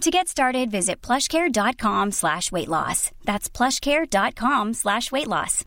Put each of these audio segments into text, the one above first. To get started, visit plushcare.com/weightloss. That's plushcare.com/weightloss.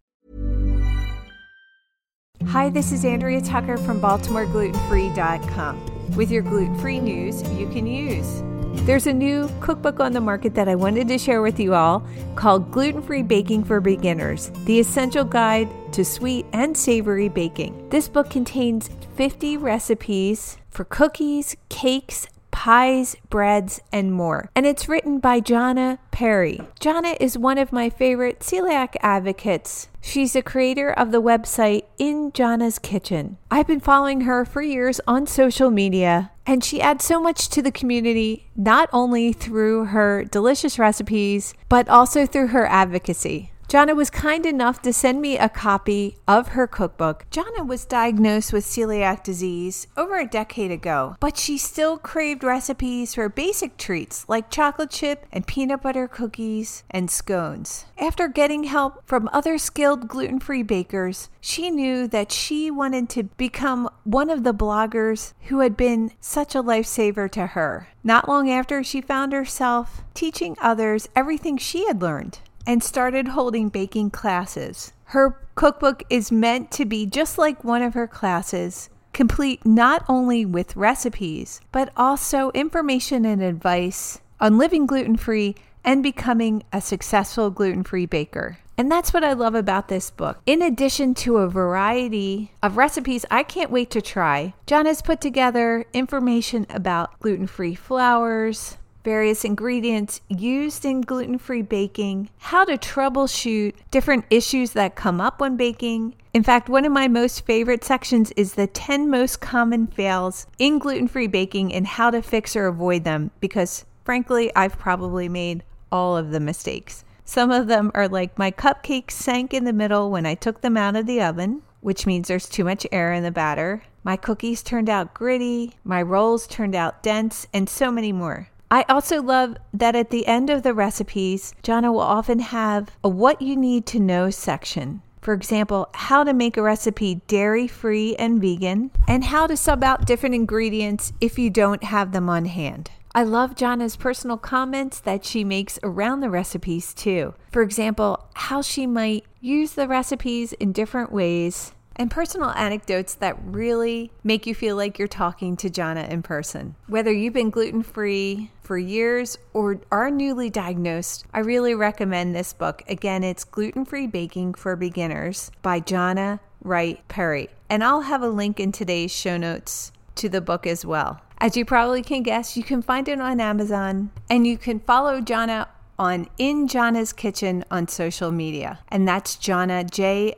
Hi, this is Andaria Tucker from BaltimoreGlutenFree.com. With your gluten-free news you can use. There's a new cookbook on the market that I wanted to share with you all called Gluten-Free Baking for Beginners, The Essential Guide to Sweet and Savory Baking. This book contains 50 recipes for cookies, cakes, pies, breads, and more. And it's written by Jonna Perry. Jonna is one of my favorite celiac advocates. She's the creator of the website In Johnna's Kitchen. I've been following her for years on social media, and she adds so much to the community, not only through her delicious recipes, but also through her advocacy. Jonna was kind enough to send me a copy of her cookbook. Jonna was diagnosed with celiac disease over a decade ago, but she still craved recipes for basic treats like chocolate chip and peanut butter cookies and scones. After getting help from other skilled gluten-free bakers, she knew that she wanted to become one of the bloggers who had been such a lifesaver to her. Not long after, she found herself teaching others everything she had learned and started holding baking classes. Her cookbook is meant to be just like one of her classes, complete not only with recipes, but also information and advice on living gluten-free and becoming a successful gluten-free baker. And that's what I love about this book. In addition to a variety of recipes I can't wait to try, John has put together information about gluten-free flours, various ingredients used in gluten-free baking, how to troubleshoot different issues that come up when baking. In fact, one of my most favorite sections is the 10 most common fails in gluten-free baking and how to fix or avoid them, because frankly, I've probably made all of the mistakes. Some of them are like my cupcakes sank in the middle when I took them out of the oven, which means there's too much air in the batter. My cookies turned out gritty, my rolls turned out dense, and so many more. I also love that at the end of the recipes, Jonna will often have a what you need to know section. For example, how to make a recipe dairy-free and vegan, and how to sub out different ingredients if you don't have them on hand. I love Jonna's personal comments that she makes around the recipes too. For example, how she might use the recipes in different ways, and personal anecdotes that really make you feel like you're talking to Jonna in person. Whether you've been gluten-free for years or are newly diagnosed, I really recommend this book. Again, it's Gluten-Free Baking for Beginners by Jonna Wright Perry. And I'll have a link in today's show notes to the book as well. As you probably can guess, you can find it on Amazon, and you can follow Jonna on In Johnna's Kitchen on social media. And that's Jonna, Johnna.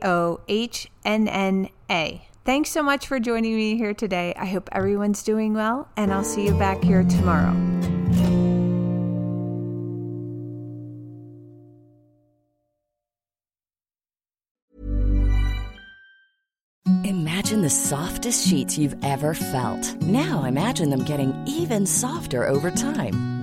Thanks so much for joining me here today. I hope everyone's doing well, and I'll see you back here tomorrow. Imagine the softest sheets you've ever felt. Now imagine them getting even softer over time.